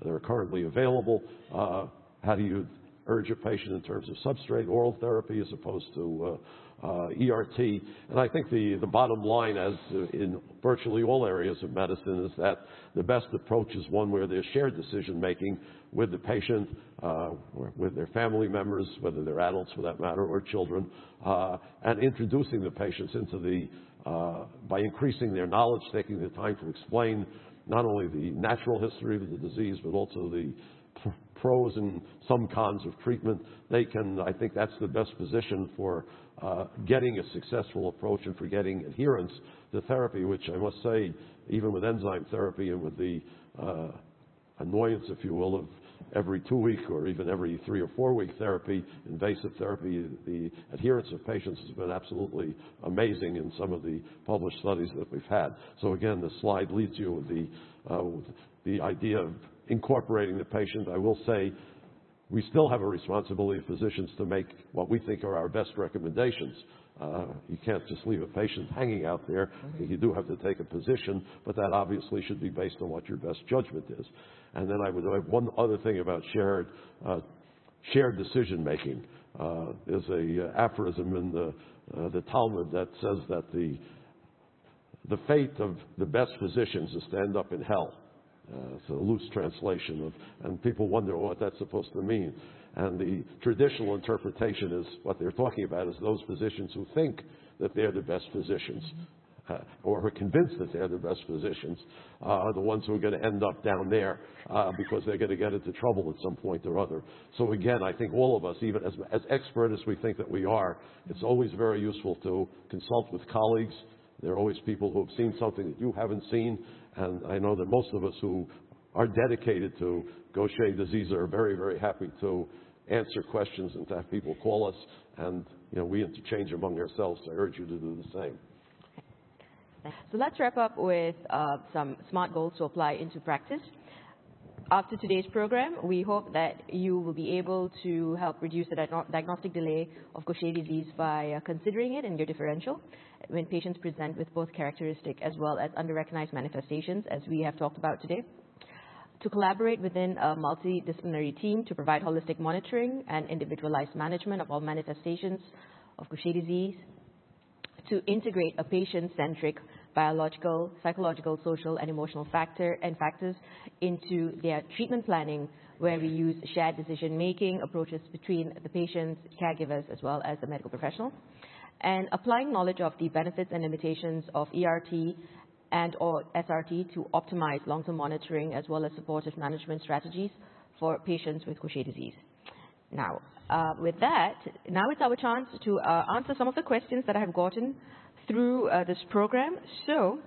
that are currently available. How do you urge a patient in terms of substrate oral therapy as opposed to ERT? And I think the bottom line, as in virtually all areas of medicine, is that the best approach is one where there's shared decision-making with the patient, or with their family members, whether they're adults for that matter, or children, and introducing the patients into by increasing their knowledge, taking the time to explain not only the natural history of the disease, but also the pros and some cons of treatment, they can, I think that's the best position for getting a successful approach and for getting adherence to therapy, which I must say, even with enzyme therapy and with the annoyance, if you will, of every 2-week or even every 3 or 4-week therapy, invasive therapy, the adherence of patients has been absolutely amazing in some of the published studies that we've had. So again, the slide leads you with the idea of incorporating the patient. I will say we still have a responsibility as physicians to make what we think are our best recommendations. You can't just leave a patient hanging out there. You do have to take a position, but that obviously should be based on what your best judgment is. And then I would have one other thing about shared decision making. There's an aphorism in the Talmud that says that the fate of the best physicians is to end up in hell. It's a loose translation of, and people wonder what that's supposed to mean. And the traditional interpretation is what they're talking about is those physicians who think that they're the best physicians, or who are convinced that they're the best physicians, are the ones who are going to end up down there because they're going to get into trouble at some point or other. So again, I think all of us, even as expert as we think that we are, it's always very useful to consult with colleagues. There are always people who have seen something that you haven't seen, and I know that most of us who are dedicated to Gaucher disease are very, very happy to answer questions and to have people call us, and we interchange among ourselves. So I urge you to do the same. So let's wrap up with some SMART goals to apply into practice. After today's program, we hope that you will be able to help reduce the diagnostic delay of Gaucher disease by considering it in your differential when patients present with both characteristic as well as under-recognized manifestations, as we have talked about today. To collaborate within a multidisciplinary team to provide holistic monitoring and individualized management of all manifestations of Gaucher disease. To integrate a patient-centric biological, psychological, social, and emotional factors into their treatment planning, where we use shared decision-making approaches between the patients, caregivers, as well as the medical professional, and applying knowledge of the benefits and limitations of ERT and/or SRT to optimize long-term monitoring as well as supportive management strategies for patients with Gaucher disease. Now, with that, now it's our chance to answer some of the questions that I have gotten through this program. So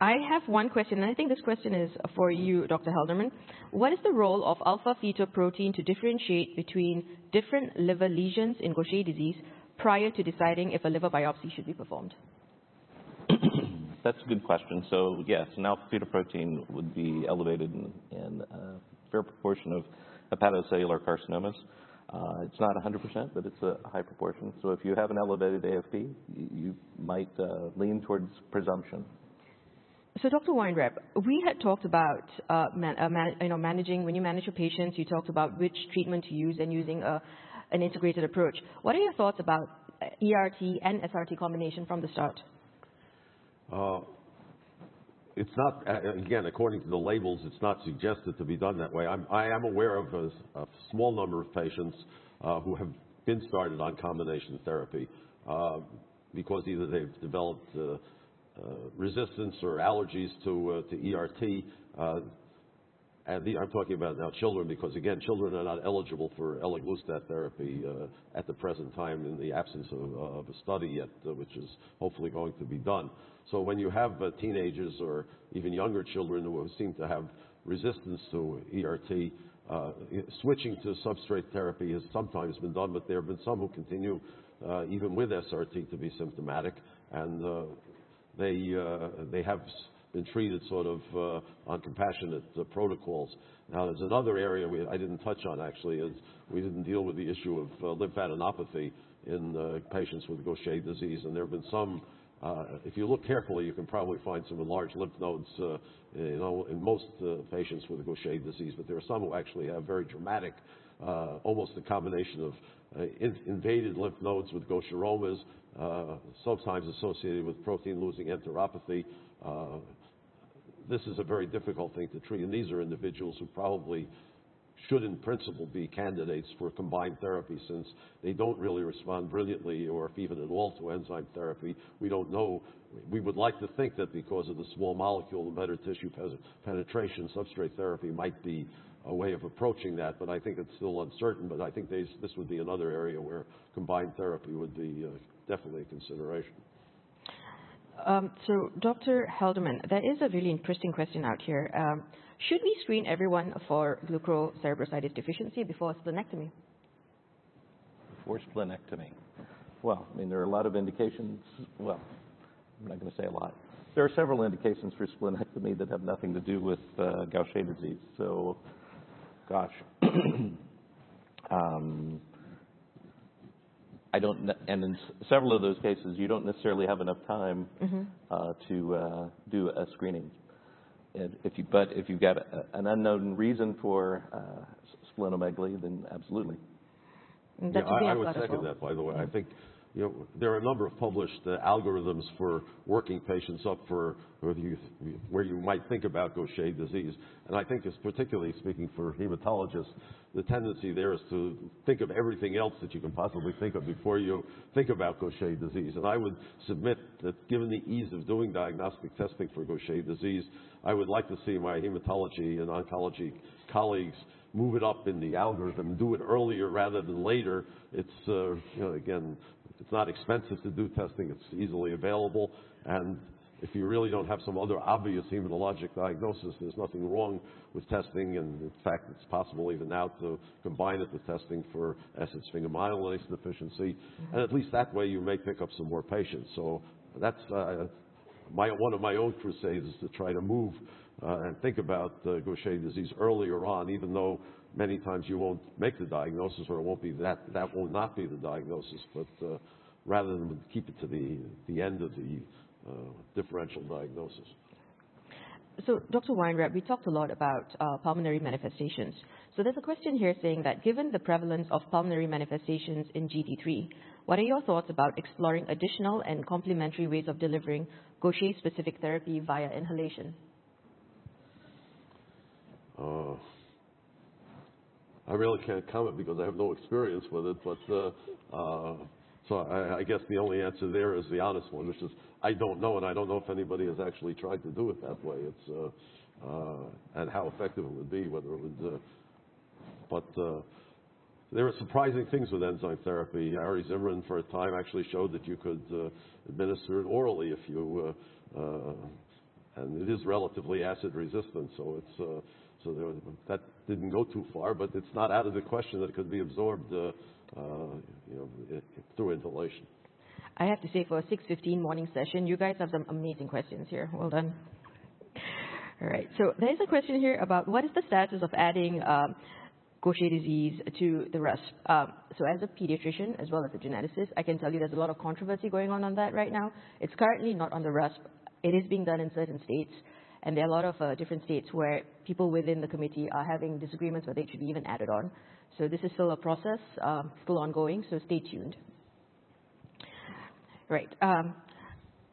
I have one question, and I think this question is for you, Dr. Helderman. What is the role of alpha-fetoprotein to differentiate between different liver lesions in Gaucher disease prior to deciding if a liver biopsy should be performed? That's a good question. So yes, an alpha-fetoprotein would be elevated in a fair proportion of hepatocellular carcinomas. It's not 100%, but it's a high proportion. So if you have an elevated AFP, you might lean towards presumption. So Dr. Weinreb, we had talked about managing, when you manage your patients, you talked about which treatment to use and using an integrated approach. What are your thoughts about ERT and SRT combination from the start? It's not, again, according to the labels, it's not suggested to be done that way. I am aware of a small number of patients who have been started on combination therapy because either they've developed resistance or allergies to ERT. I'm talking about now children because, again, children are not eligible for eliglustat therapy at the present time in the absence of a study yet, which is hopefully going to be done. So when you have teenagers or even younger children who seem to have resistance to ERT, switching to substrate therapy has sometimes been done, but there have been some who continue even with SRT to be symptomatic, and they have been treated sort of on compassionate protocols. Now, there's another area I didn't touch on, actually, is we didn't deal with the issue of lymphadenopathy in patients with Gaucher disease, and there have been some, if you look carefully, you can probably find some large lymph nodes in most patients with Gaucher disease, but there are some who actually have very dramatic, almost a combination of invaded lymph nodes with gaucheromas, sometimes associated with protein-losing enteropathy. This is a very difficult thing to treat, and these are individuals who probably should in principle be candidates for combined therapy since they don't really respond brilliantly or if even at all to enzyme therapy. We don't know We would like to think that because of the small molecule, the better tissue penetration, substrate therapy might be a way of approaching that, but I think it's still uncertain. But I think this would be another area where combined therapy would be definitely a consideration. So, Dr. Haldeman, there is a really interesting question out here. Should we screen everyone for glucocerebrosidase deficiency before splenectomy? Before splenectomy? Well, I mean, there are a lot of indications. Well, I'm not going to say a lot. There are several indications for splenectomy that have nothing to do with Gaucher disease. So, gosh, I don't. And in several of those cases, you don't necessarily have enough time to do a screening. And if you've got an unknown reason for splenomegaly, then absolutely. And that I would second that. By the way, I think. You know, there are a number of published algorithms for working patients up for where you might think about Gaucher disease. And I think it's particularly speaking for hematologists, the tendency there is to think of everything else that you can possibly think of before you think about Gaucher disease. And I would submit that given the ease of doing diagnostic testing for Gaucher disease, I would like to see my hematology and oncology colleagues move it up in the algorithm, do it earlier rather than later. It's, you know, again, it's not expensive to do testing. It's easily available. And if you really don't have some other obvious hematologic diagnosis, there's nothing wrong with testing. And in fact, it's possible even now to combine it with testing for acid sphingomyelinase deficiency. And at least that way you may pick up some more patients. So that's one of my own crusades is to try to move and think about Gaucher disease earlier on, even though many times you won't make the diagnosis, or it won't be that will not be the diagnosis. But rather than keep it to the end of the differential diagnosis. So, Dr. Weinreb, we talked a lot about pulmonary manifestations. So there's a question here saying that given the prevalence of pulmonary manifestations in GD3, what are your thoughts about exploring additional and complementary ways of delivering Gaucher-specific therapy via inhalation? I really can't comment because I have no experience with it, but so I guess the only answer there is the honest one, which is I don't know, and I don't know if anybody has actually tried to do it that way. It's and how effective it would be, whether it would. But there are surprising things with enzyme therapy. Ari Zimmerman, for a time, actually showed that you could administer it orally if you, and it is relatively acid resistant, so it's. So that didn't go too far, but it's not out of the question that it could be absorbed through inhalation. I have to say, for a 6:15 morning session, you guys have some amazing questions here. Well done. All right. So there is a question here about what is the status of adding Gaucher disease to the RUSP. So as a pediatrician, as well as a geneticist, I can tell you there's a lot of controversy going on that right now. It's currently not on the RUSP. It is being done in certain states. And there are a lot of different states where people within the committee are having disagreements whether it should be even added on. So this is still a process, still ongoing, so stay tuned. Right.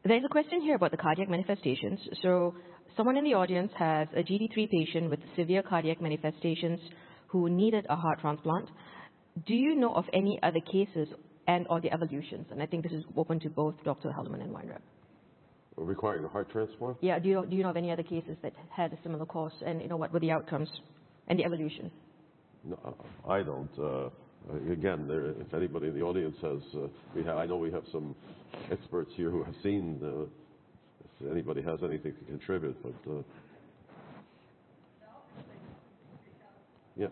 There's a question here about the cardiac manifestations. So someone in the audience has a GD3 patient with severe cardiac manifestations who needed a heart transplant. Do you know of any other cases and or the evolutions? And I think this is open to both Dr. Haldeman and Weinreb. Requiring a heart transplant? Yeah. Do you know of any other cases that had a similar course, and you know what were the outcomes and the evolution? No, I don't. Again, if anybody in the audience has, I know we have some experts here who have seen. If anybody has anything to contribute, but yeah.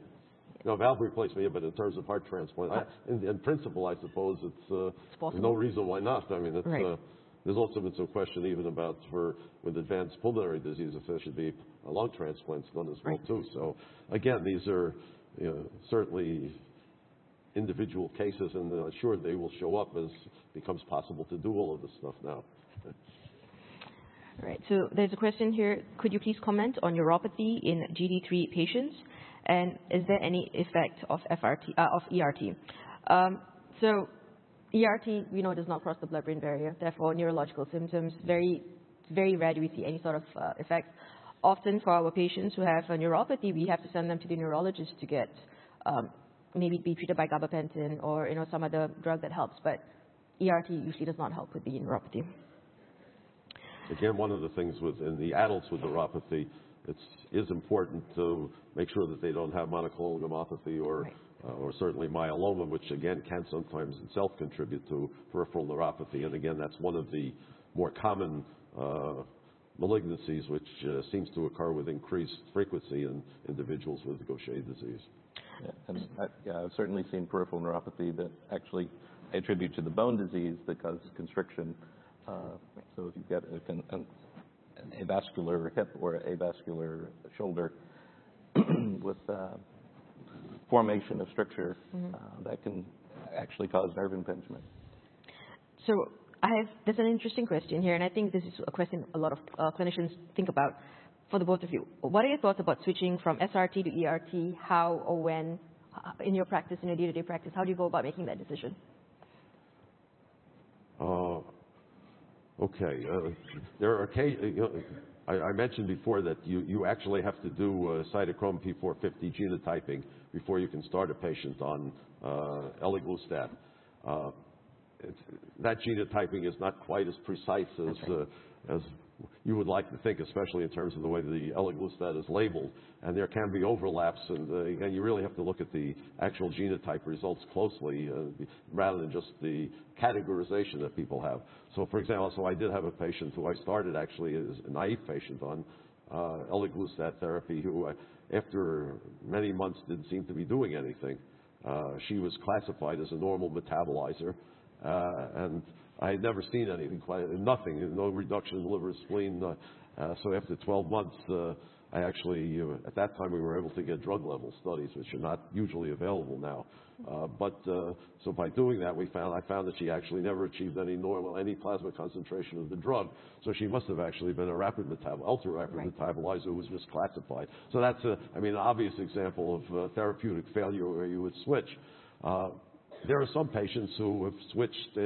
No, valve replacement, yeah, but in terms of heart transplant, in principle, I suppose it's possible. There's no reason why not. I mean, it's. Right. There's also been some question even about with advanced pulmonary disease if there should be a lung transplant done as well too. So again, these are certainly individual cases, and I'm sure they will show up as it becomes possible to do all of this stuff now. All right. So there's a question here. Could you please comment on neuropathy in GD3 patients, and is there any effect of ERT? So. ERT, we know, does not cross the blood-brain barrier. Therefore, neurological symptoms, very, very rare do we see any sort of effect. Often for our patients who have a neuropathy, we have to send them to the neurologist to get maybe be treated by gabapentin or some other drug that helps. But ERT usually does not help with the neuropathy. Again, one of the things with in the adults with neuropathy, it is important to make sure that they don't have monoclonal gammopathy or certainly myeloma, which again can sometimes itself contribute to peripheral neuropathy. And again, that's one of the more common malignancies, which seems to occur with increased frequency in individuals with Gaucher disease. Yeah, and I've certainly seen peripheral neuropathy that actually I attribute to the bone disease that causes constriction. So if you've got an avascular hip or avascular shoulder with formation of stricture, that can actually cause nerve impingement. So there's an interesting question here, and I think this is a question a lot of clinicians think about. For the both of you, what are your thoughts about switching from SRT to ERT? How or when in your practice, in your day-to-day practice, how do you go about making that decision? Okay, there are occasions, I mentioned before that you actually have to do cytochrome P450 genotyping before you can start a patient on eliglustat. That genotyping is not quite as precise as you would like to think, especially in terms of the way the eliglustat is labeled, and there can be overlaps, and you really have to look at the actual genotype results closely rather than just the categorization that people have. So, for example, I did have a patient who I started actually as a naive patient on eliglustat therapy, who after many months didn't seem to be doing anything. She was classified as a normal metabolizer, and I had never seen anything, nothing, no reduction in liver, spleen. So after 12 months, I actually, at that time, we were able to get drug level studies, which are not usually available now. So by doing that, I found that she actually never achieved any plasma concentration of the drug. So she must have actually been a rapid ultra-rapid metabolizer who was misclassified. So that's an obvious example of therapeutic failure where you would switch. There are some patients who have switched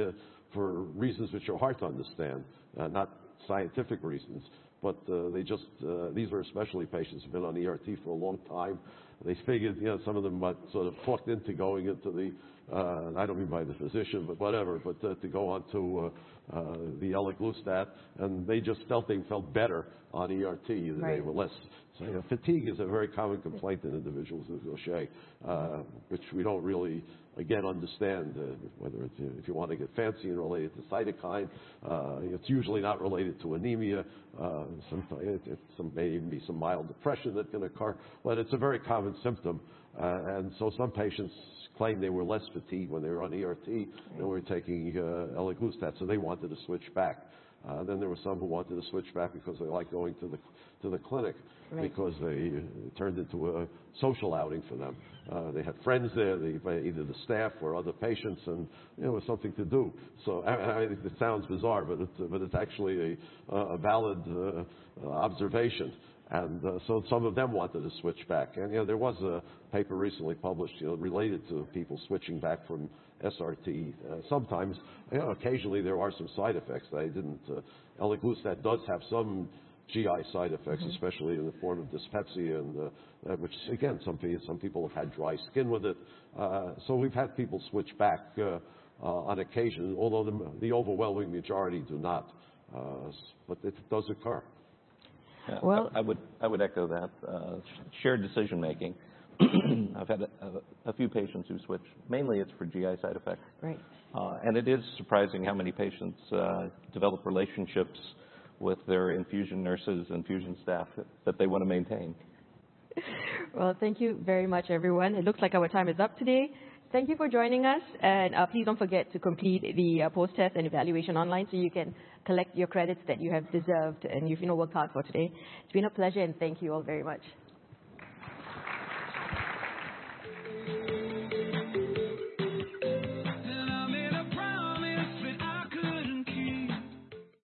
for reasons which are hard to understand, not scientific reasons, but these are especially patients who've been on ERT for a long time. They figured, some of them sort of talked into going into the, I don't mean by the physician, but whatever, but to go on to the eliglustat, and they felt better on ERT. They were less, fatigue is a very common complaint in individuals with Gaucher, which we don't really, again, understand, whether it's, if you want to get fancy and relate it to cytokine, it's usually not related to anemia. Sometimes it may even be some mild depression that can occur, but it's a very common symptom. And so some patients claim they were less fatigued when they were on ERT than were taking eliglustat, so they wanted to switch back. Then there were some who wanted to switch back because they liked going to the clinic because it turned into a social outing for them. They had friends there, either the staff or other patients, and it was something to do. So it sounds bizarre, but it's actually a valid observation. And so some of them wanted to switch back. And there was a paper recently published related to people switching back from SRT. Sometimes, occasionally there are some side effects. Eliglustat does have some GI side effects, especially in the form of dyspepsia, and which again, some people have had dry skin with it. So we've had people switch back on occasion, although the overwhelming majority do not. But it does occur. Well, I would echo that. Shared decision making. I've had a few patients who switch. Mainly, it's for GI side effects. Right. And it is surprising how many patients develop relationships with their infusion nurses, infusion staff that they want to maintain. Well, thank you very much, everyone. It looks like our time is up today. Thank you for joining us, and please don't forget to complete the post-test and evaluation online so you can collect your credits that you have deserved and you've worked hard for today. It's been a pleasure, and thank you all very much.